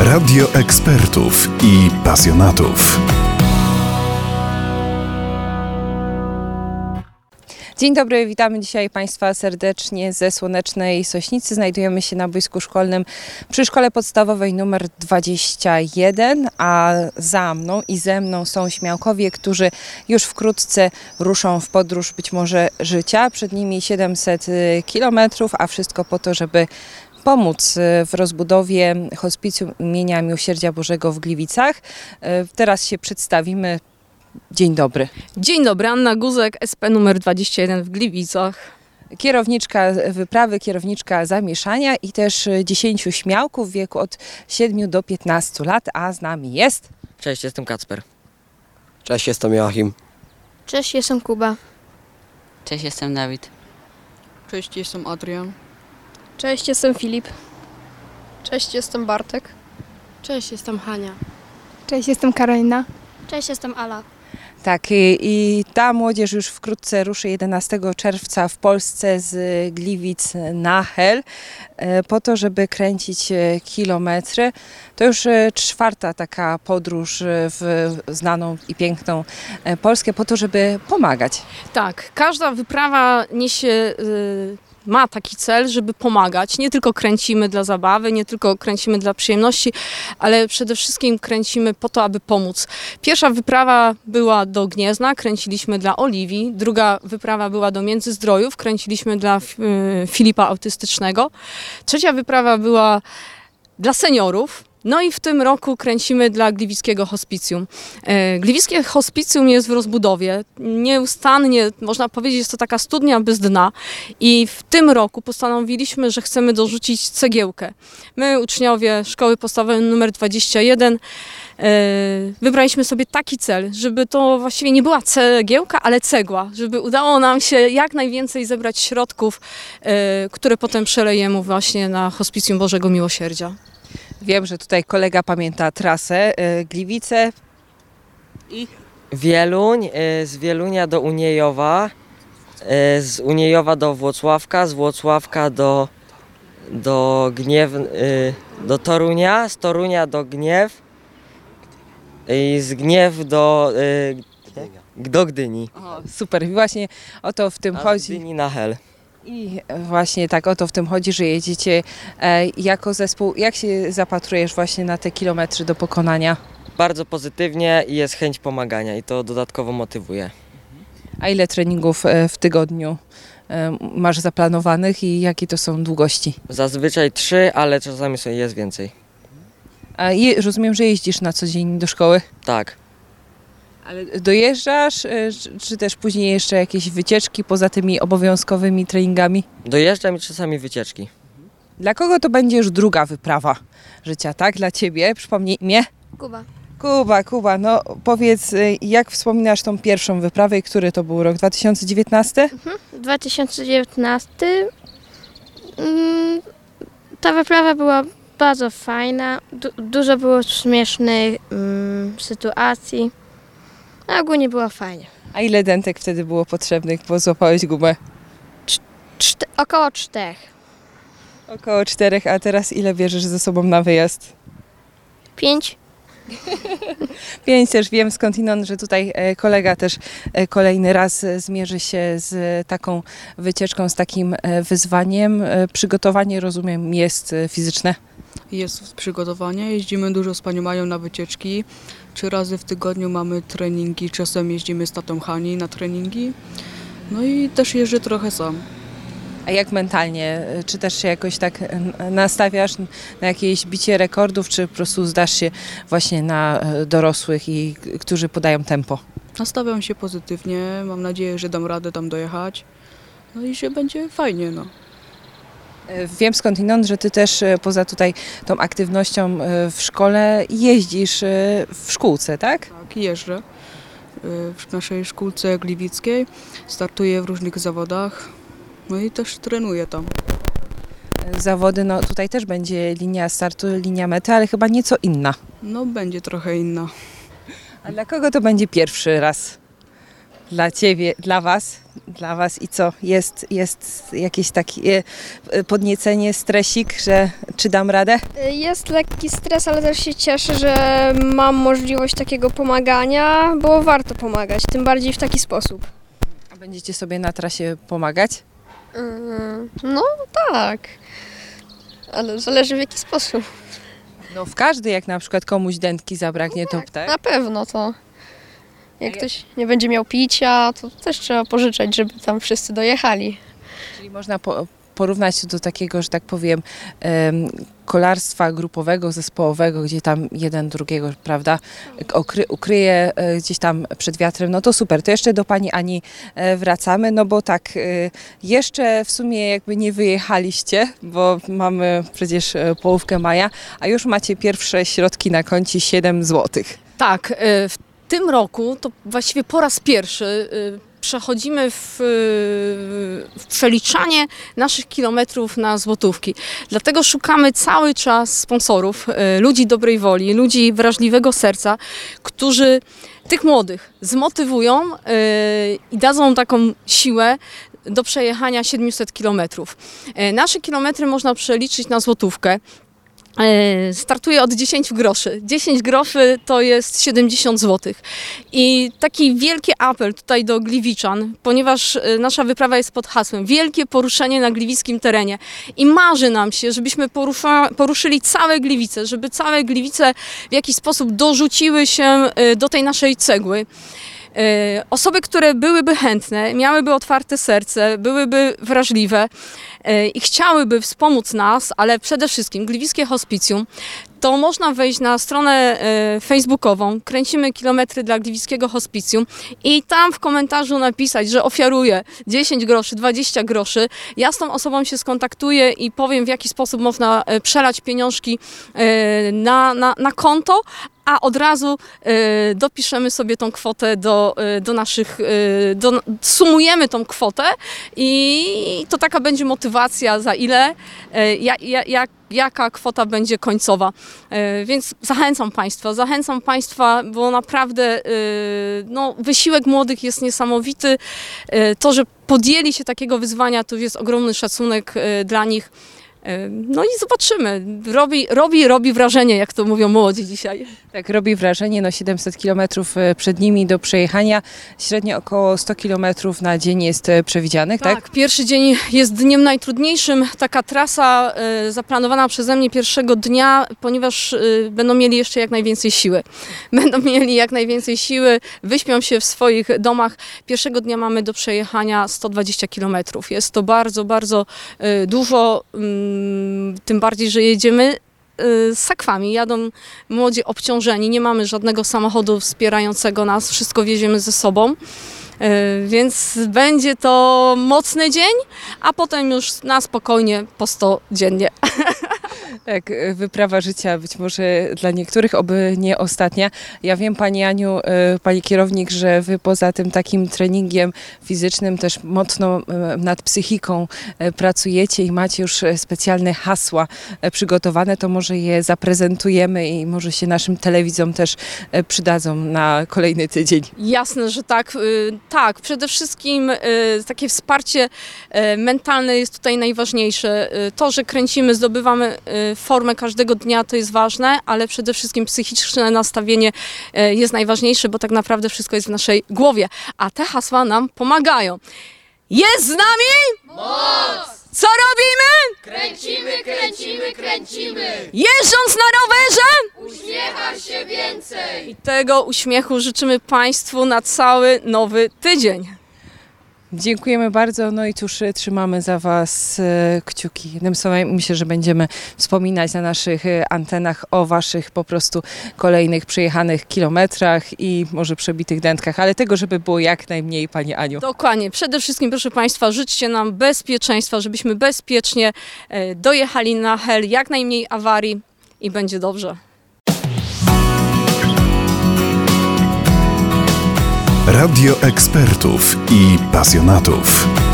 Radio ekspertów i pasjonatów. Dzień dobry, witamy dzisiaj Państwa serdecznie ze słonecznej Sośnicy. Znajdujemy się na boisku szkolnym przy Szkole Podstawowej numer 21, a za mną i ze mną są śmiałkowie, którzy już wkrótce ruszą w podróż być może życia. Przed nimi 700 kilometrów, a wszystko po to, żeby pomóc w rozbudowie Hospicjum imienia Miłosierdzia Bożego w Gliwicach. Teraz się przedstawimy. Dzień dobry. Dzień dobry, Anna Guzek, SP numer 21 w Gliwicach. Kierowniczka wyprawy, kierowniczka zamieszania i też 10 śmiałków w wieku od 7 do 15 lat, a z nami jest... Cześć, jestem Kacper. Cześć, jestem Joachim. Cześć, jestem Kuba. Cześć, jestem Dawid. Cześć, jestem Adrian. Cześć, jestem Filip. Cześć, jestem Bartek. Cześć, jestem Hania. Cześć, jestem Karolina. Cześć, jestem Ala. Tak, i ta młodzież już wkrótce ruszy 11 czerwca w Polsce z Gliwic na Hel po to, żeby kręcić kilometry. To już 4. taka podróż w znaną i piękną Polskę po to, żeby pomagać. Tak, każda wyprawa niesie... ma taki cel, żeby pomagać. Nie tylko kręcimy dla zabawy, nie tylko kręcimy dla przyjemności, ale przede wszystkim kręcimy po to, aby pomóc. Pierwsza wyprawa była do Gniezna, kręciliśmy dla Oliwii. Druga wyprawa była do Międzyzdrojów, kręciliśmy dla Filipa autystycznego. Trzecia wyprawa była dla seniorów. No i w tym roku kręcimy dla Gliwickiego Hospicjum. Gliwickie Hospicjum jest w rozbudowie. Nieustannie, można powiedzieć, jest to taka studnia bez dna. I w tym roku postanowiliśmy, że chcemy dorzucić cegiełkę. My, uczniowie Szkoły Podstawowej numer 21, wybraliśmy sobie taki cel, żeby to właściwie nie była cegiełka, ale cegła. Żeby udało nam się jak najwięcej zebrać środków, które potem przelejemy właśnie na Hospicjum Bożego Miłosierdzia. Wiem, że tutaj kolega pamięta trasę, Gliwice i Wieluń, z Wielunia do Uniejowa, z Uniejowa do Włocławka, z Włocławka do Gniew, do Torunia, z Torunia do Gniew i z Gniew do Gdyni. O, super, właśnie o to w tym chodzi. Z Gdyni na Hel. I właśnie tak o to w tym chodzi, że jedziecie jako zespół. Jak się zapatrujesz właśnie na te kilometry do pokonania? Bardzo pozytywnie i jest chęć pomagania i to dodatkowo motywuje. A ile treningów w tygodniu masz zaplanowanych i jakie to są długości? Zazwyczaj 3, ale czasami jest więcej. A rozumiem, że jeździsz na co dzień do szkoły? Tak. Ale dojeżdżasz, czy też później jeszcze jakieś wycieczki poza tymi obowiązkowymi treningami? Dojeżdżam i czasami wycieczki. Dla kogo to będzie już druga wyprawa życia, tak? Dla Ciebie, przypomnij imię? Kuba. Kuba, no powiedz, jak wspominasz tą pierwszą wyprawę i który to był rok? 2019? 2019. Ta wyprawa była bardzo fajna, dużo było śmiesznych sytuacji. A ogólnie było fajnie. A ile dentek wtedy było potrzebnych, bo złapałeś gumę? Około 4. Około 4, a teraz ile bierzesz ze sobą na wyjazd? 5. 5 też wiem skądinąd, że tutaj kolega też kolejny raz zmierzy się z taką wycieczką, z takim wyzwaniem. Przygotowanie, rozumiem, jest fizyczne? Jest przygotowanie, jeździmy dużo z panią Mają na wycieczki. 3 razy w tygodniu mamy treningi, czasem jeździmy z tatą Hani na treningi. No i też jeżdżę trochę sam. A jak mentalnie? Czy też się jakoś tak nastawiasz na jakieś bicie rekordów, czy po prostu zdasz się właśnie na dorosłych, i którzy podają tempo? Nastawiam się pozytywnie, mam nadzieję, że dam radę tam dojechać. No i że będzie fajnie, no. Wiem skądinąd, że Ty też poza tutaj tą aktywnością w szkole jeździsz w szkółce, tak? Tak, jeżdżę. W naszej szkółce gliwickiej startuję w różnych zawodach, no i też trenuję tam. Zawody, no tutaj też będzie linia startu, linia mety, ale chyba nieco inna. No będzie trochę inna. A dla kogo to będzie pierwszy raz? dla Ciebie, dla Was i co? Jest jakieś takie podniecenie, stresik, że czy dam radę? Jest lekki stres, ale też się cieszę, że mam możliwość takiego pomagania, bo warto pomagać, tym bardziej w taki sposób. A będziecie sobie na trasie pomagać? No tak, ale zależy w jaki sposób. No w każdy, jak na przykład komuś dętki zabraknie, no tak, to tak? Na pewno to. Jak ktoś nie będzie miał picia, to też trzeba pożyczać, żeby tam wszyscy dojechali. Czyli można porównać to do takiego, że tak powiem, kolarstwa grupowego, zespołowego, gdzie tam jeden drugiego, prawda, ukryje gdzieś tam przed wiatrem. No to super, to jeszcze do Pani Ani wracamy, no bo tak, jeszcze w sumie jakby nie wyjechaliście, bo mamy przecież połówkę maja, a już macie pierwsze środki na koncie 7 zł. Tak, w tym roku to właściwie po raz pierwszy przechodzimy w przeliczanie naszych kilometrów na złotówki. Dlatego szukamy cały czas sponsorów, ludzi dobrej woli, ludzi wrażliwego serca, którzy tych młodych zmotywują i dadzą taką siłę do przejechania 700 kilometrów. Nasze kilometry można przeliczyć na złotówkę. Startuje od 10 groszy. 10 groszy to jest 70 zł. I taki wielki apel tutaj do Gliwiczan, ponieważ nasza wyprawa jest pod hasłem wielkie poruszenie na gliwickim terenie. I marzy nam się, żebyśmy poruszyli całe Gliwice, żeby całe Gliwice w jakiś sposób dorzuciły się do tej naszej cegły. Osoby, które byłyby chętne, miałyby otwarte serce, byłyby wrażliwe i chciałyby wspomóc nas, ale przede wszystkim Gliwickie Hospicjum, to można wejść na stronę facebookową, kręcimy kilometry dla Gliwickiego Hospicjum i tam w komentarzu napisać, że ofiaruję 10 groszy, 20 groszy. Ja z tą osobą się skontaktuję i powiem, w jaki sposób można przelać pieniążki na konto, a od razu dopiszemy sobie tą kwotę do naszych, sumujemy tą kwotę i to taka będzie motywacja, za ile, jaka kwota będzie końcowa. Więc zachęcam Państwa, bo naprawdę no, wysiłek młodych jest niesamowity. To, że podjęli się takiego wyzwania, to jest ogromny szacunek dla nich. No i zobaczymy. Robi wrażenie, jak to mówią młodzi dzisiaj. Tak, robi wrażenie. No 700 km przed nimi do przejechania. Średnio około 100 km na dzień jest przewidzianych, tak? Tak, pierwszy dzień jest dniem najtrudniejszym. Taka trasa zaplanowana przeze mnie pierwszego dnia, ponieważ będą mieli jeszcze jak najwięcej siły. Wyśpią się w swoich domach. Pierwszego dnia mamy do przejechania 120 km. Jest to bardzo, bardzo dużo. Tym bardziej, że jedziemy z sakwami. Jadą młodzi obciążeni, nie mamy żadnego samochodu wspierającego nas, wszystko wieziemy ze sobą. Więc będzie to mocny dzień, a potem już na spokojnie po 100 dziennie. Tak, wyprawa życia być może dla niektórych, oby nie ostatnia. Ja wiem, Pani Aniu, Pani kierownik, że Wy poza tym takim treningiem fizycznym też mocno nad psychiką pracujecie i macie już specjalne hasła przygotowane, to może je zaprezentujemy i może się naszym telewidzom też przydadzą na kolejny tydzień. Jasne, że tak. Tak, przede wszystkim takie wsparcie mentalne jest tutaj najważniejsze. To, że kręcimy, zdobywamy formę każdego dnia, to jest ważne, ale przede wszystkim psychiczne nastawienie jest najważniejsze, bo tak naprawdę wszystko jest w naszej głowie, a te hasła nam pomagają. Jest z nami moc! Co robimy? Kręcimy! Jeżdżąc na rowerze? Uśmiecham się więcej! I tego uśmiechu życzymy Państwu na cały nowy tydzień. Dziękujemy bardzo, no i cóż, trzymamy za Was kciuki. Jednym słowem, myślę, że będziemy wspominać na naszych antenach o Waszych po prostu kolejnych przejechanych kilometrach i może przebitych dętkach, ale tego, żeby było jak najmniej, Pani Aniu. Dokładnie. Przede wszystkim, proszę Państwa, życzcie nam bezpieczeństwa, żebyśmy bezpiecznie dojechali na Hel, jak najmniej awarii i będzie dobrze. Radio ekspertów i pasjonatów.